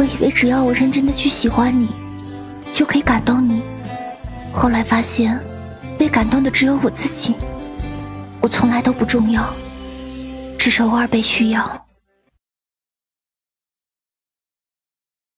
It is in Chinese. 我以为只要我认真的去喜欢你，就可以感动你。后来发现，被感动的只有我自己。我从来都不重要，只是偶尔被需要。